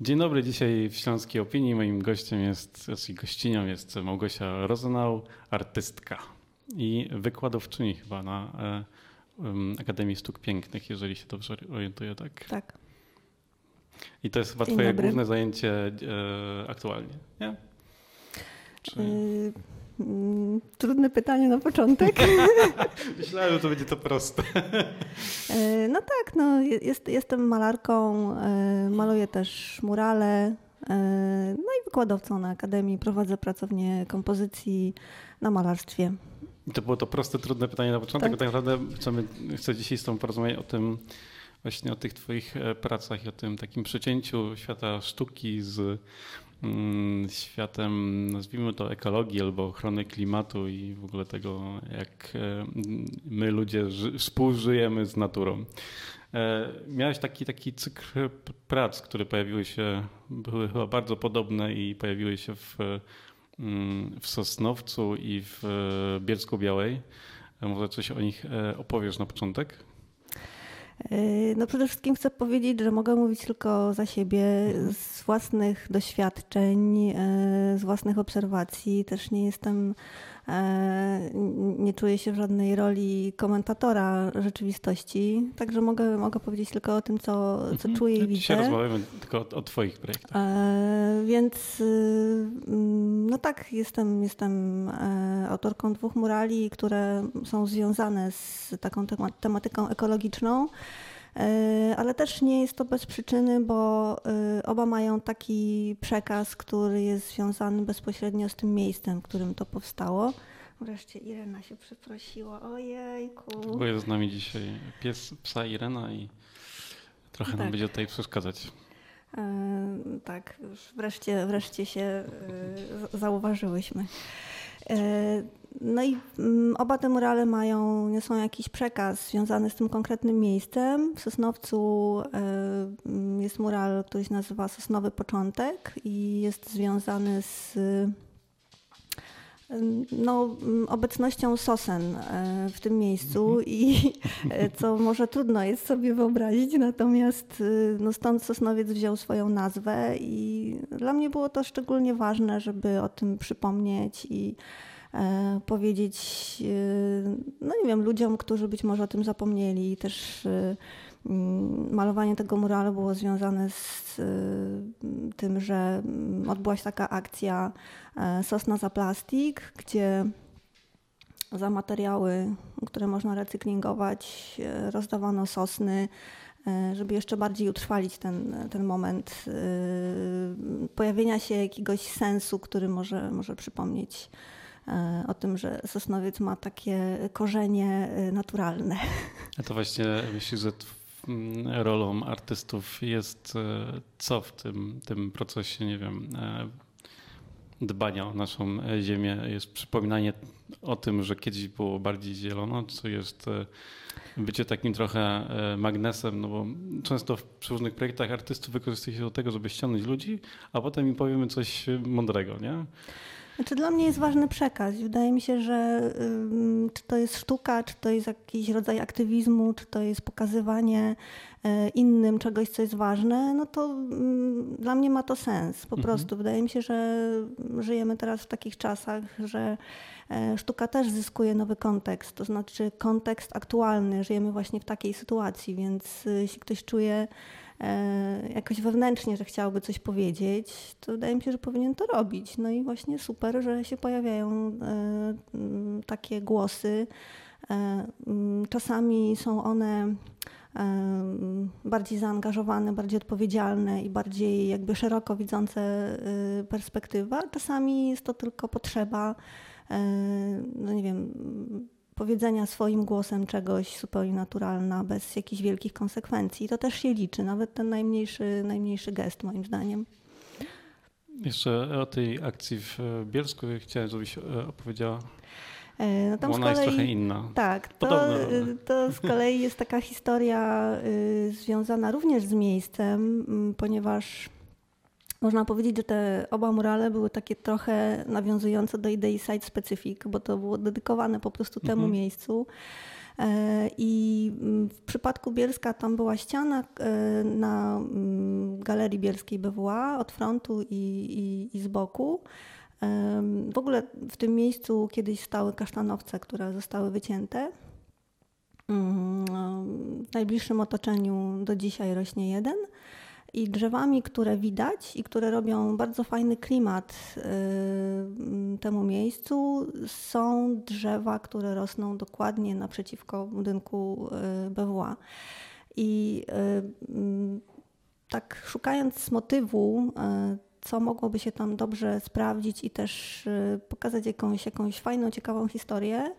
Dzień dobry, dzisiaj w Śląskiej Opinii moim gościem gościnią jest Małgosia Rozenau, artystka i wykładowczyni chyba na Akademii Sztuk Pięknych, jeżeli się dobrze orientuję, tak? Tak. I to jest chyba twoje główne zajęcie aktualnie, nie? Czy... Trudne pytanie na początek. Myślałem, że to będzie to proste. No tak, no, jestem malarką, maluję też murale, no i wykładowcą na Akademii, prowadzę pracownię kompozycji na malarstwie. I to było to proste, trudne pytanie na początek, tak. Bo tak naprawdę chcę dzisiaj z tobą porozmawiać o tym, właśnie o tych twoich pracach i o tym takim przecięciu świata sztuki z światem, nazwijmy to, ekologii albo ochrony klimatu i w ogóle tego, jak my ludzie współżyjemy z naturą. Miałeś taki cykl prac, które pojawiły się, były chyba bardzo podobne i pojawiły się w Sosnowcu i w Bielsku-Białej. Może coś o nich opowiesz na początek? No przede wszystkim chcę powiedzieć, że mogę mówić tylko za siebie, z własnych doświadczeń, z własnych obserwacji. Też nie czuję się w żadnej roli komentatora rzeczywistości, także mogę powiedzieć tylko o tym, co czuję i widzę. Dzisiaj rozmawiamy tylko o twoich projektach. Więc no tak, jestem autorką 2 murali, które są związane z taką tematyką ekologiczną. Ale też nie jest to bez przyczyny, bo oba mają taki przekaz, który jest związany bezpośrednio z tym miejscem, w którym to powstało. Wreszcie Irena się przeprosiła. Ojejku. Bo jest z nami dzisiaj psa Irena i trochę nam będzie tutaj przeszkadzać. Tak, już wreszcie się zauważyłyśmy. No i oba te murale niosą jakiś przekaz związany z tym konkretnym miejscem. W Sosnowcu jest mural, który się nazywa Sosnowy Początek i jest związany z obecnością sosen w tym miejscu i co może trudno jest sobie wyobrazić, natomiast stąd Sosnowiec wziął swoją nazwę i dla mnie było to szczególnie ważne, żeby o tym przypomnieć i powiedzieć, ludziom, którzy być może o tym zapomnieli. Też malowanie tego muralu było związane z tym, że odbyła się taka akcja Sosna za plastik, gdzie za materiały, które można recyklingować, rozdawano sosny, żeby jeszcze bardziej utrwalić ten moment pojawienia się jakiegoś sensu, który może przypomnieć o tym, że Sosnowiec ma takie korzenie naturalne. A to właśnie myślisz, że rolą artystów jest co w tym procesie, nie wiem, dbania o naszą ziemię? Jest przypominanie o tym, że kiedyś było bardziej zielono, co jest bycie takim trochę magnesem, no bo często przy różnych projektach artystów wykorzystuje się do tego, żeby ściągnąć ludzi, a potem im powiemy coś mądrego, nie? Znaczy, dla mnie jest ważny przekaz. Wydaje mi się, że czy to jest sztuka, czy to jest jakiś rodzaj aktywizmu, czy to jest pokazywanie innym czegoś, co jest ważne, no to dla mnie ma to sens po prostu. Wydaje mi się, że żyjemy teraz w takich czasach, że sztuka też zyskuje nowy kontekst, to znaczy kontekst aktualny. Żyjemy właśnie w takiej sytuacji, więc jeśli ktoś czuje jakoś wewnętrznie, że chciałby coś powiedzieć, to wydaje mi się, że powinien to robić. No i właśnie super, że się pojawiają takie głosy. Czasami są one bardziej zaangażowane, bardziej odpowiedzialne i bardziej jakby szeroko widzące perspektywa. Czasami jest to tylko potrzeba, powiedzenia swoim głosem czegoś zupełnie naturalna, bez jakichś wielkich konsekwencji. To też się liczy, nawet ten najmniejszy gest, moim zdaniem. Jeszcze o tej akcji w Bielsku chciałem, żebyś opowiedziała. No tam ona z kolei, jest trochę inna. Tak, to z kolei jest taka historia związana również z miejscem, ponieważ można powiedzieć, że te oba murale były takie trochę nawiązujące do idei site specific, bo to było dedykowane po prostu temu miejscu. I w przypadku Bielska tam była ściana na Galerii Bielskiej BWA od frontu i z boku. W ogóle w tym miejscu kiedyś stały kasztanowce, które zostały wycięte. W najbliższym otoczeniu do dzisiaj rośnie jeden. I drzewami, które widać i które robią bardzo fajny klimat temu miejscu, są drzewa, które rosną dokładnie naprzeciwko budynku BWA. I tak szukając motywu, co mogłoby się tam dobrze sprawdzić i też pokazać jakąś fajną, ciekawą historię,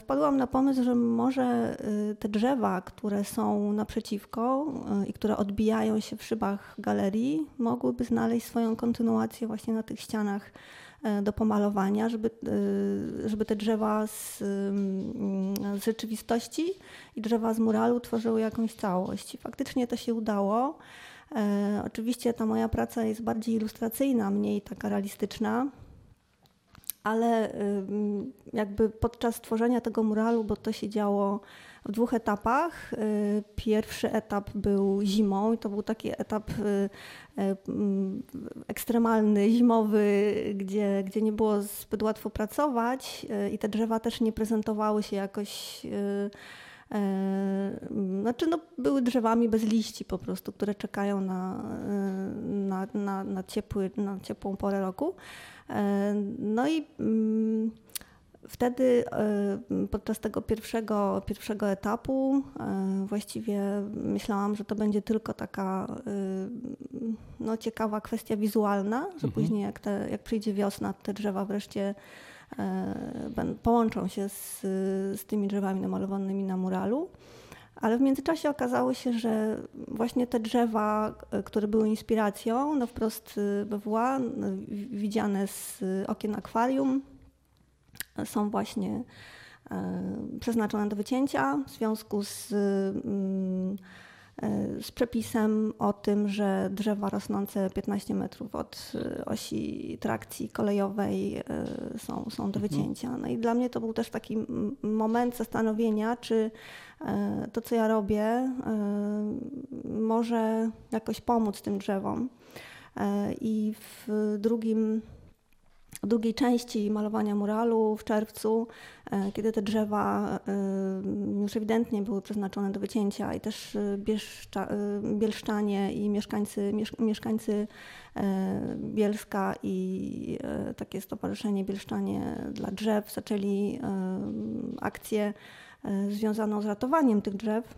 wpadłam na pomysł, że może te drzewa, które są naprzeciwko i które odbijają się w szybach galerii, mogłyby znaleźć swoją kontynuację właśnie na tych ścianach do pomalowania, żeby te drzewa z rzeczywistości i drzewa z muralu tworzyły jakąś całość. I faktycznie to się udało. Oczywiście ta moja praca jest bardziej ilustracyjna, mniej taka realistyczna, ale jakby podczas tworzenia tego muralu, bo to się działo w dwóch etapach. Pierwszy etap był zimą i to był taki etap ekstremalny, zimowy, gdzie nie było zbyt łatwo pracować i te drzewa też nie prezentowały się jakoś, były drzewami bez liści po prostu, które czekają na ciepłą porę roku. No i wtedy podczas tego pierwszego etapu właściwie myślałam, że to będzie tylko taka ciekawa kwestia wizualna, że później jak przyjdzie wiosna, te drzewa wreszcie połączą się z tymi drzewami namalowanymi na muralu. Ale w międzyczasie okazało się, że właśnie te drzewa, które były inspiracją, wprost BWA, widziane z okien akwarium, są właśnie przeznaczone do wycięcia w związku z przepisem o tym, że drzewa rosnące 15 metrów od osi trakcji kolejowej są do wycięcia. No i dla mnie to był też taki moment zastanowienia, czy to, co ja robię, może jakoś pomóc tym drzewom. I w drugiej części malowania muralu w czerwcu, kiedy te drzewa już ewidentnie były przeznaczone do wycięcia i też bielszczanie i mieszkańcy Bielska i takie Stowarzyszenie Bielszczanie dla Drzew zaczęli akcję związaną z ratowaniem tych drzew.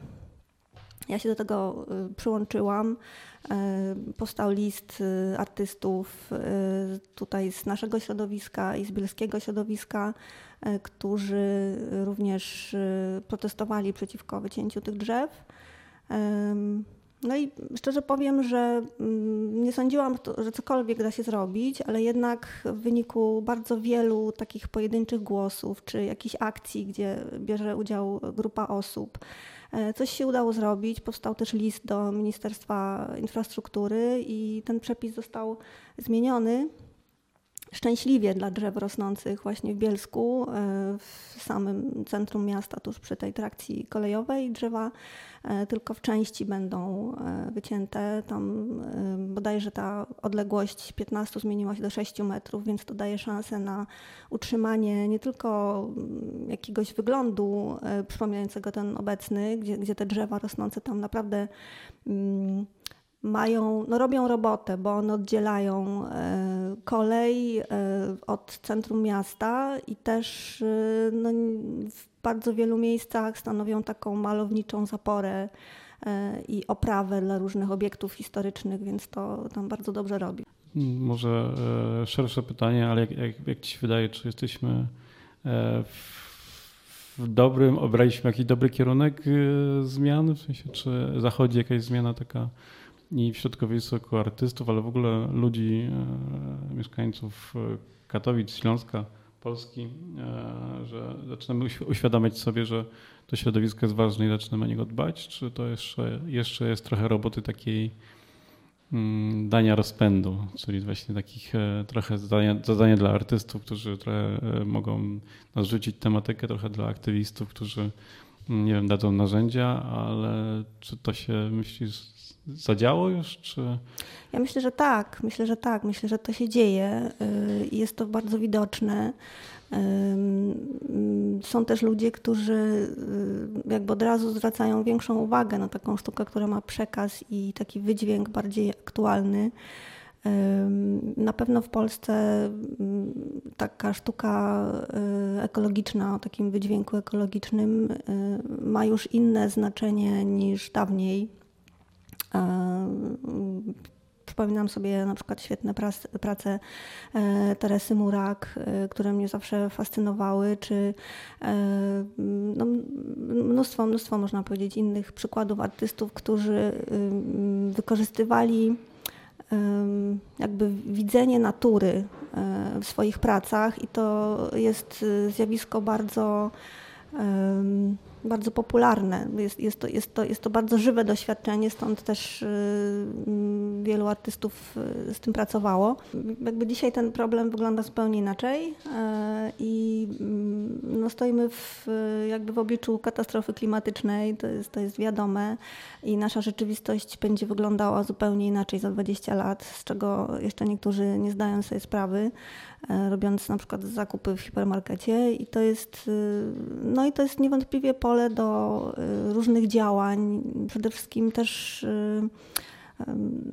Ja się do tego przyłączyłam. Powstał list artystów tutaj z naszego środowiska i z bielskiego środowiska, którzy również protestowali przeciwko wycięciu tych drzew. No i szczerze powiem, że nie sądziłam, że cokolwiek da się zrobić, ale jednak w wyniku bardzo wielu takich pojedynczych głosów czy jakichś akcji, gdzie bierze udział grupa osób, coś się udało zrobić. Powstał też list do Ministerstwa Infrastruktury i ten przepis został zmieniony. Szczęśliwie dla drzew rosnących właśnie w Bielsku, w samym centrum miasta, tuż przy tej trakcji kolejowej, drzewa tylko w części będą wycięte. Tam bodajże ta odległość 15 zmieniła się do 6 metrów, więc to daje szansę na utrzymanie nie tylko jakiegoś wyglądu przypominającego ten obecny, gdzie te drzewa rosnące tam naprawdę robią robotę, bo one oddzielają kolej od centrum miasta i też w bardzo wielu miejscach stanowią taką malowniczą zaporę i oprawę dla różnych obiektów historycznych, więc to tam bardzo dobrze robi. Może szersze pytanie, ale jak ci się wydaje, czy jesteśmy obraliśmy jakiś dobry kierunek zmian, w sensie czy zachodzi jakaś zmiana taka i w środkowiecku jako artystów, ale w ogóle ludzi, mieszkańców Katowic, Śląska, Polski, że zaczynamy uświadamiać sobie, że to środowisko jest ważne i zaczynamy o niego dbać? Czy to jeszcze jest trochę roboty takiej dania rozpędu, czyli właśnie takich trochę zadania dla artystów, którzy trochę mogą narzucić tematykę, trochę dla aktywistów, którzy nie wiem, dadzą narzędzia, ale czy to się, myślisz, zadziało już? Czy... Ja myślę, że tak. Myślę, że to się dzieje. Jest to bardzo widoczne. Są też ludzie, którzy jakby od razu zwracają większą uwagę na taką sztukę, która ma przekaz i taki wydźwięk bardziej aktualny. Na pewno w Polsce taka sztuka ekologiczna, o takim wydźwięku ekologicznym ma już inne znaczenie niż dawniej. Przypominam sobie na przykład świetne prace Teresy Murak, które mnie zawsze fascynowały, czy no, mnóstwo można powiedzieć innych przykładów artystów, którzy wykorzystywali jakby widzenie natury w swoich pracach i to jest zjawisko bardzo, bardzo popularne. Jest to bardzo żywe doświadczenie, stąd też wielu artystów z tym pracowało. Jakby dzisiaj ten problem wygląda zupełnie inaczej i no stoimy w obliczu katastrofy klimatycznej, to jest wiadome i nasza rzeczywistość będzie wyglądała zupełnie inaczej za 20 lat, z czego jeszcze niektórzy nie zdają sobie sprawy, robiąc na przykład zakupy w hipermarkecie i to jest niewątpliwie pole do różnych działań, przede wszystkim też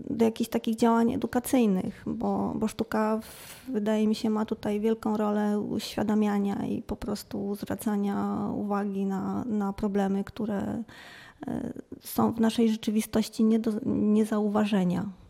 do jakichś takich działań edukacyjnych, bo sztuka wydaje mi się ma tutaj wielką rolę uświadamiania i po prostu zwracania uwagi na problemy, które są w naszej rzeczywistości nie do zauważenia.